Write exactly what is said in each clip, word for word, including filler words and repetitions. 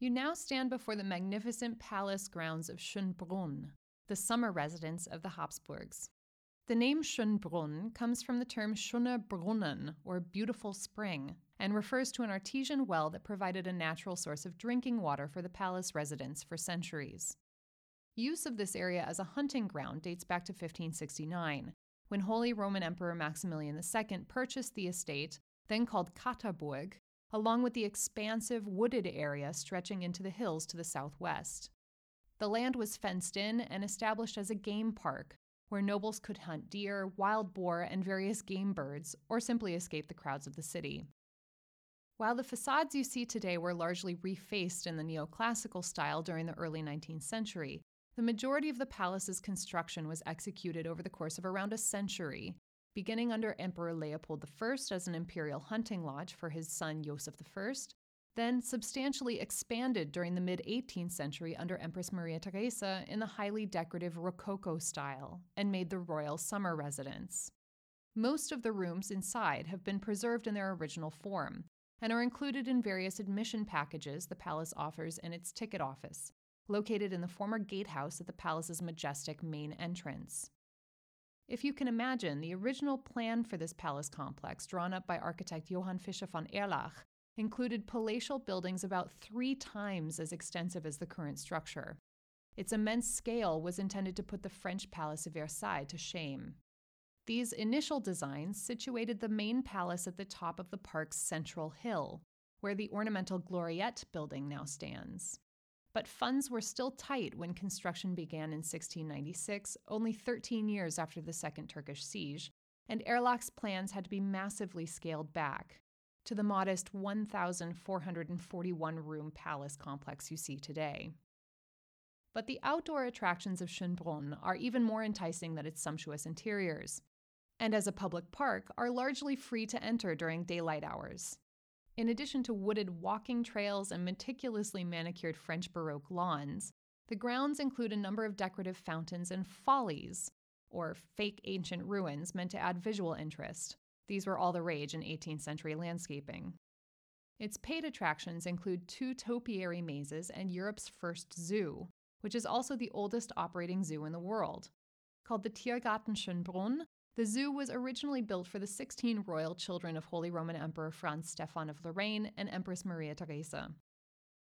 You now stand before the magnificent palace grounds of Schönbrunn, the summer residence of the Habsburgs. The name Schönbrunn comes from the term schöner Brunnen, or beautiful spring, and refers to an artesian well that provided a natural source of drinking water for the palace residents for centuries. Use of this area as a hunting ground dates back to fifteen sixty-nine, when Holy Roman Emperor Maximilian the Second purchased the estate, then called Kataburg, along with the expansive wooded area stretching into the hills to the southwest. The land was fenced in and established as a game park, where nobles could hunt deer, wild boar, and various game birds, or simply escape the crowds of the city. While the facades you see today were largely refaced in the neoclassical style during the early nineteenth century, the majority of the palace's construction was executed over the course of around a century, beginning under Emperor Leopold the First as an imperial hunting lodge for his son Joseph the First, then substantially expanded during the mid eighteenth century under Empress Maria Theresa in the highly decorative Rococo style, and made the royal summer residence. Most of the rooms inside have been preserved in their original form, and are included in various admission packages the palace offers in its ticket office, located in the former gatehouse at the palace's majestic main entrance. If you can imagine, the original plan for this palace complex, drawn up by architect Johann Fischer von Erlach, included palatial buildings about three times as extensive as the current structure. Its immense scale was intended to put the French Palace of Versailles to shame. These initial designs situated the main palace at the top of the park's central hill, where the ornamental Gloriette building now stands. But funds were still tight when construction began in sixteen ninety-six, only thirteen years after the Second Turkish Siege, and Erlach's plans had to be massively scaled back to the modest one thousand four hundred forty-one room palace complex you see today. But the outdoor attractions of Schönbrunn are even more enticing than its sumptuous interiors, and as a public park, are largely free to enter during daylight hours. In addition to wooded walking trails and meticulously manicured French Baroque lawns, the grounds include a number of decorative fountains and follies, or fake ancient ruins meant to add visual interest. These were all the rage in eighteenth century landscaping. Its paid attractions include two topiary mazes and Europe's first zoo, which is also the oldest operating zoo in the world. Called the Tiergarten Schönbrunn, the zoo was originally built for the sixteen royal children of Holy Roman Emperor Franz Stefan of Lorraine and Empress Maria Theresa.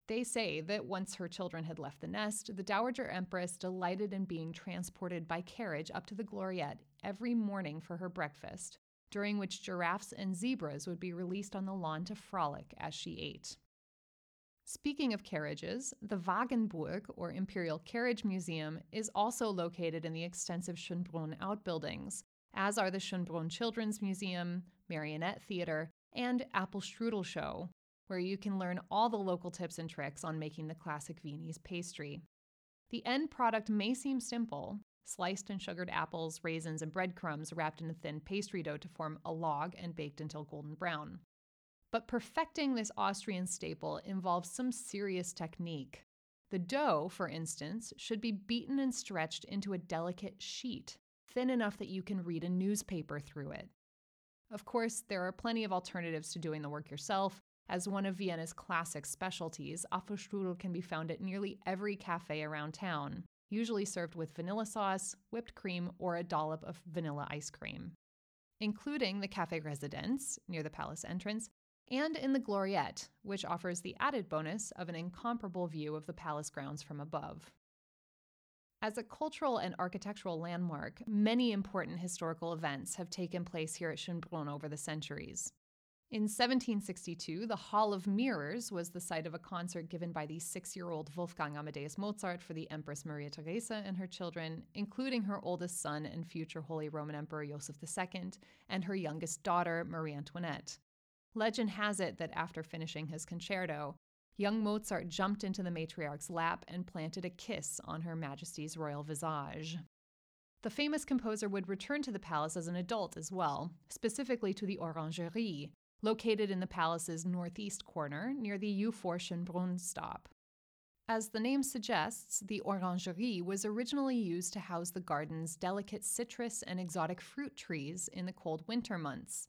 They say that once her children had left the nest, the Dowager Empress delighted in being transported by carriage up to the Gloriette every morning for her breakfast, during which giraffes and zebras would be released on the lawn to frolic as she ate. Speaking of carriages, the Wagenburg, or Imperial Carriage Museum, is also located in the extensive Schönbrunn outbuildings, as are the Schönbrunn Children's Museum, Marionette Theater, and Apfelstrudel Show, where you can learn all the local tips and tricks on making the classic Viennese pastry. The end product may seem simple: sliced and sugared apples, raisins, and breadcrumbs wrapped in a thin pastry dough to form a log and baked until golden brown. But perfecting this Austrian staple involves some serious technique. The dough, for instance, should be beaten and stretched into a delicate sheet, thin enough that you can read a newspaper through it. Of course, there are plenty of alternatives to doing the work yourself. As one of Vienna's classic specialties, Apfelstrudel can be found at nearly every cafe around town, usually served with vanilla sauce, whipped cream, or a dollop of vanilla ice cream, including the Café Residence, near the palace entrance, and in the Gloriette, which offers the added bonus of an incomparable view of the palace grounds from above. As a cultural and architectural landmark, many important historical events have taken place here at Schönbrunn over the centuries. In seventeen sixty-two, the Hall of Mirrors was the site of a concert given by the six-year-old Wolfgang Amadeus Mozart for the Empress Maria Theresa and her children, including her oldest son and future Holy Roman Emperor Joseph the Second, and her youngest daughter, Marie Antoinette. Legend has it that after finishing his concerto, young Mozart jumped into the matriarch's lap and planted a kiss on Her Majesty's royal visage. The famous composer would return to the palace as an adult as well, specifically to the Orangerie, located in the palace's northeast corner near the Euphorchenbrunn stop. As the name suggests, the Orangerie was originally used to house the garden's delicate citrus and exotic fruit trees in the cold winter months.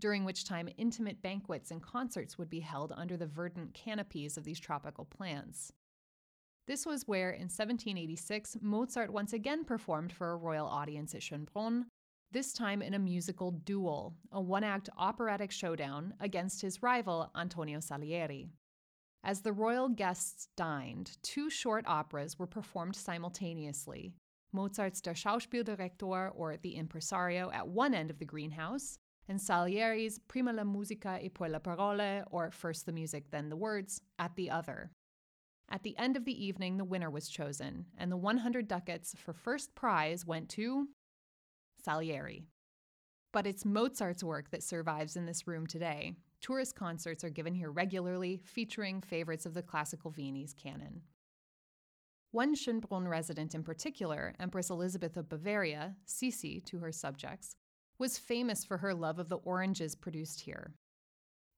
during which time intimate banquets and concerts would be held under the verdant canopies of these tropical plants. This was where, in seventeen eighty-six, Mozart once again performed for a royal audience at Schönbrunn, this time in a musical duel, a one-act operatic showdown against his rival Antonio Salieri. As the royal guests dined, two short operas were performed simultaneously, Mozart's Der Schauspieldirektor, or The Impresario, at one end of the greenhouse, and Salieri's Prima la Musica e Poi la Parole, or First the Music, Then the Words, at the other. At the end of the evening, the winner was chosen, and the one hundred ducats for first prize went to Salieri. But it's Mozart's work that survives in this room today. Tourist concerts are given here regularly, featuring favorites of the classical Viennese canon. One Schönbrunn resident in particular, Empress Elisabeth of Bavaria, Sisi to her subjects, was famous for her love of the oranges produced here.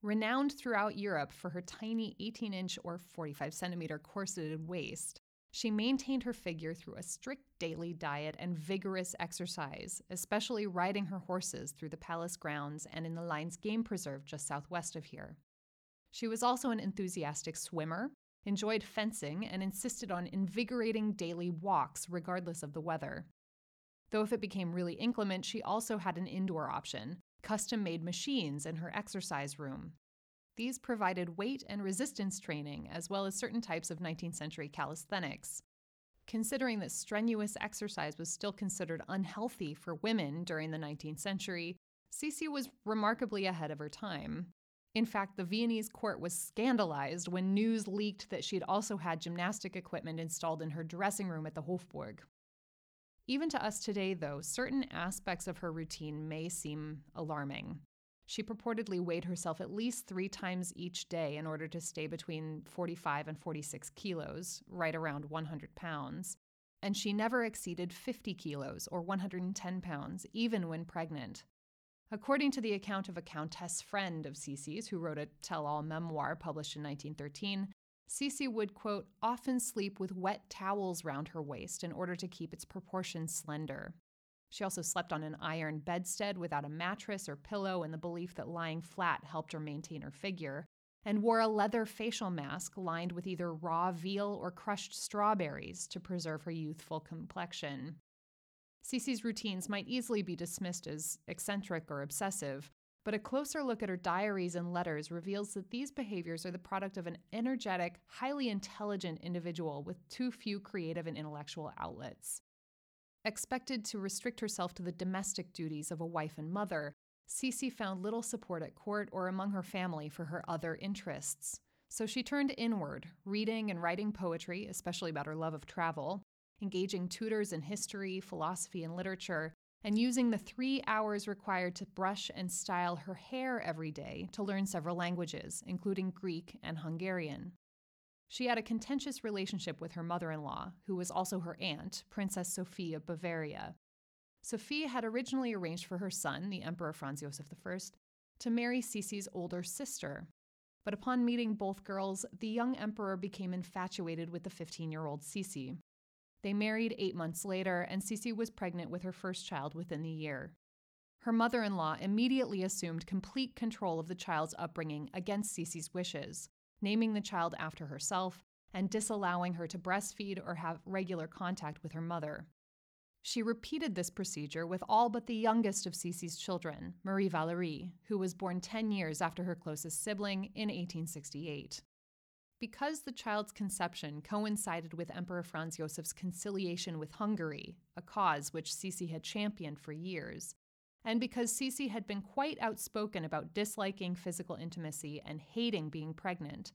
Renowned throughout Europe for her tiny eighteen inch or forty-five centimeter corseted waist, she maintained her figure through a strict daily diet and vigorous exercise, especially riding her horses through the palace grounds and in the Lions Game Preserve just southwest of here. She was also an enthusiastic swimmer, enjoyed fencing, and insisted on invigorating daily walks regardless of the weather. Though if it became really inclement, she also had an indoor option, custom-made machines in her exercise room. These provided weight and resistance training, as well as certain types of nineteenth century calisthenics. Considering that strenuous exercise was still considered unhealthy for women during the nineteenth century, Sisi was remarkably ahead of her time. In fact, the Viennese court was scandalized when news leaked that she'd also had gymnastic equipment installed in her dressing room at the Hofburg. Even to us today, though, certain aspects of her routine may seem alarming. She purportedly weighed herself at least three times each day in order to stay between forty-five and forty-six kilos, right around one hundred pounds, and she never exceeded fifty kilos or one hundred ten pounds, even when pregnant. According to the account of a countess friend of Sisi's, who wrote a tell-all memoir published in nineteen thirteen, Sisi would, quote, often sleep with wet towels round her waist in order to keep its proportions slender. She also slept on an iron bedstead without a mattress or pillow in the belief that lying flat helped her maintain her figure, and wore a leather facial mask lined with either raw veal or crushed strawberries to preserve her youthful complexion. Sisi's routines might easily be dismissed as eccentric or obsessive, but a closer look at her diaries and letters reveals that these behaviors are the product of an energetic, highly intelligent individual with too few creative and intellectual outlets. Expected to restrict herself to the domestic duties of a wife and mother, Sisi found little support at court or among her family for her other interests. So she turned inward, reading and writing poetry, especially about her love of travel, engaging tutors in history, philosophy, and literature, and using the three hours required to brush and style her hair every day to learn several languages, including Greek and Hungarian. She had a contentious relationship with her mother-in-law, who was also her aunt, Princess Sophie of Bavaria. Sophie had originally arranged for her son, the Emperor Franz Josef the First, to marry Sisi's older sister. But upon meeting both girls, the young emperor became infatuated with the fifteen-year-old Sisi. They married eight months later, and Sisi was pregnant with her first child within the year. Her mother-in-law immediately assumed complete control of the child's upbringing against Sisi's wishes, naming the child after herself and disallowing her to breastfeed or have regular contact with her mother. She repeated this procedure with all but the youngest of Sisi's children, Marie-Valerie, who was born ten years after her closest sibling in eighteen sixty-eight. Because the child's conception coincided with Emperor Franz Josef's conciliation with Hungary, a cause which Sisi had championed for years, and because Sisi had been quite outspoken about disliking physical intimacy and hating being pregnant,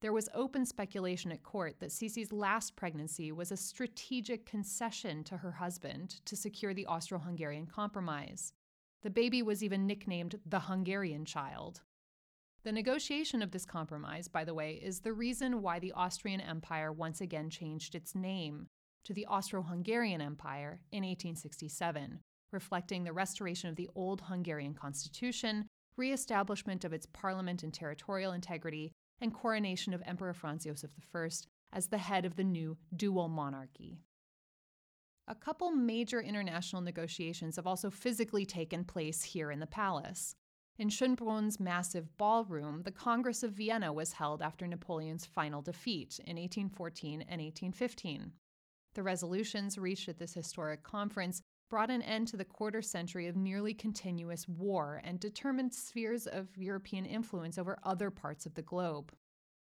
there was open speculation at court that Sisi's last pregnancy was a strategic concession to her husband to secure the Austro-Hungarian compromise. The baby was even nicknamed the Hungarian child. The negotiation of this compromise, by the way, is the reason why the Austrian Empire once again changed its name to the Austro-Hungarian Empire in eighteen sixty-seven, reflecting the restoration of the old Hungarian constitution, re-establishment of its parliament and territorial integrity, and coronation of Emperor Franz Josef the First as the head of the new dual monarchy. A couple major international negotiations have also physically taken place here in the palace. In Schönbrunn's massive ballroom, the Congress of Vienna was held after Napoleon's final defeat in eighteen fourteen and eighteen fifteen. The resolutions reached at this historic conference brought an end to the quarter century of nearly continuous war and determined spheres of European influence over other parts of the globe.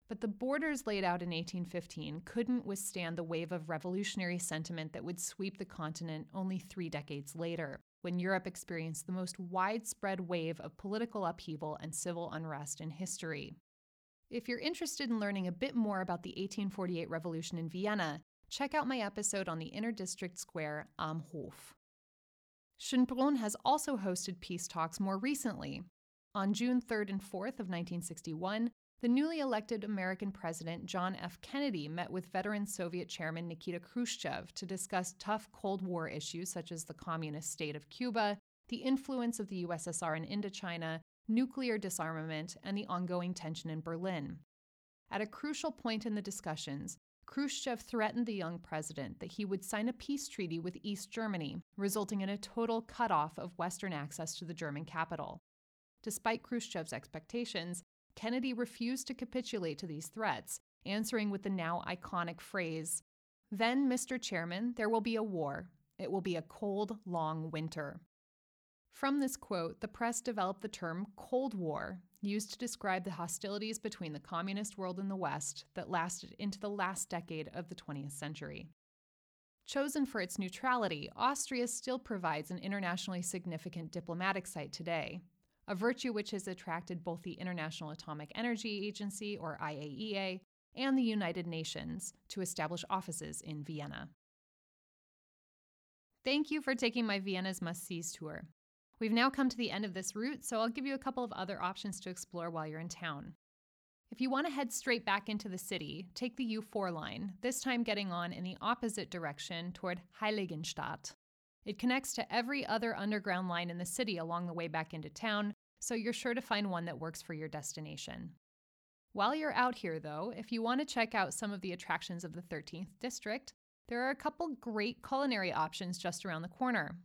But the borders laid out in eighteen fifteen couldn't withstand the wave of revolutionary sentiment that would sweep the continent only three decades later, when Europe experienced the most widespread wave of political upheaval and civil unrest in history. If you're interested in learning a bit more about the eighteen forty-eight revolution in Vienna, check out my episode on the interdistrict square Am Hof. Schönbrunn has also hosted peace talks more recently. On June third and fourth of nineteen sixty-one, the newly elected American president John F. Kennedy met with veteran Soviet chairman Nikita Khrushchev to discuss tough Cold War issues such as the communist state of Cuba, the influence of the U S S R in Indochina, nuclear disarmament, and the ongoing tension in Berlin. At a crucial point in the discussions, Khrushchev threatened the young president that he would sign a peace treaty with East Germany, resulting in a total cutoff of Western access to the German capital. Despite Khrushchev's expectations, Kennedy refused to capitulate to these threats, answering with the now iconic phrase, "Then, Mister Chairman, there will be a war. It will be a cold, long winter." From this quote, the press developed the term Cold War, used to describe the hostilities between the communist world and the West that lasted into the last decade of the twentieth century. Chosen for its neutrality, Austria still provides an internationally significant diplomatic site today, a virtue which has attracted both the International Atomic Energy Agency, or I A E A, and the United Nations to establish offices in Vienna. Thank you for taking my Vienna's Must-Sees tour. We've now come to the end of this route, so I'll give you a couple of other options to explore while you're in town. If you want to head straight back into the city, take the U four line, this time getting on in the opposite direction toward Heiligenstadt. It connects to every other underground line in the city along the way back into town, so you're sure to find one that works for your destination. While you're out here, though, if you want to check out some of the attractions of the thirteenth District, there are a couple great culinary options just around the corner.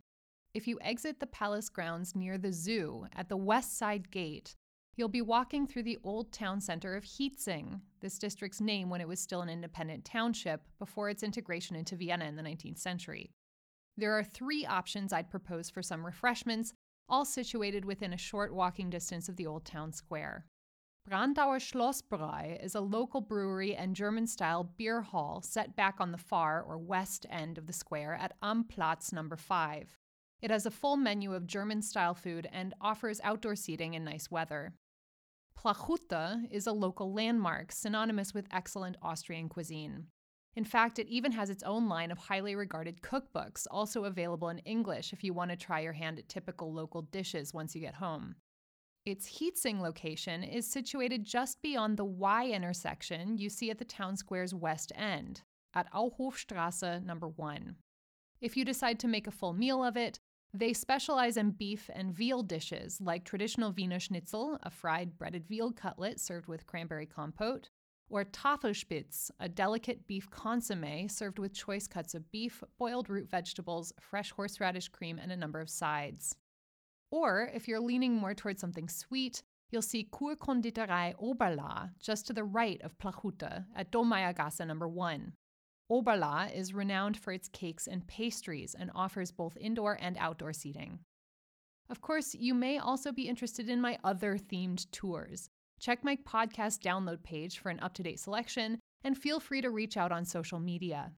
If you exit the palace grounds near the zoo at the West Side Gate, you'll be walking through the old town center of Hietzing, this district's name when it was still an independent township before its integration into Vienna in the nineteenth century. There are three options I'd propose for some refreshments, all situated within a short walking distance of the Old Town Square. Brandauer Schlossbrauerei is a local brewery and German-style beer hall set back on the far or west end of the square at Am Platz number five. It has a full menu of German-style food and offers outdoor seating in nice weather. Plachutta is a local landmark synonymous with excellent Austrian cuisine. In fact, it even has its own line of highly regarded cookbooks, also available in English if you want to try your hand at typical local dishes once you get home. Its Hietzing location is situated just beyond the Y intersection you see at the town square's west end, at Auhofstrasse number one. If you decide to make a full meal of it, they specialize in beef and veal dishes like traditional Wiener Schnitzel, a fried breaded veal cutlet served with cranberry compote, or Tafelspitz, a delicate beef consommé served with choice cuts of beef, boiled root vegetables, fresh horseradish cream, and a number of sides. Or, if you're leaning more towards something sweet, you'll see Kurkonditorei Oberla, just to the right of Plachutta, at Domeiergasse number one. Oberla is renowned for its cakes and pastries and offers both indoor and outdoor seating. Of course, you may also be interested in my other themed tours. Check my podcast download page for an up-to-date selection, and feel free to reach out on social media.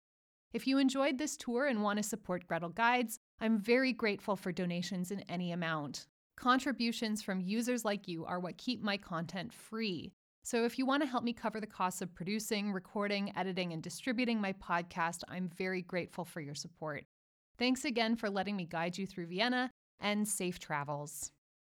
If you enjoyed this tour and want to support Gretel Guides, I'm very grateful for donations in any amount. Contributions from users like you are what keep my content free. So if you want to help me cover the costs of producing, recording, editing, and distributing my podcast, I'm very grateful for your support. Thanks again for letting me guide you through Vienna, and safe travels.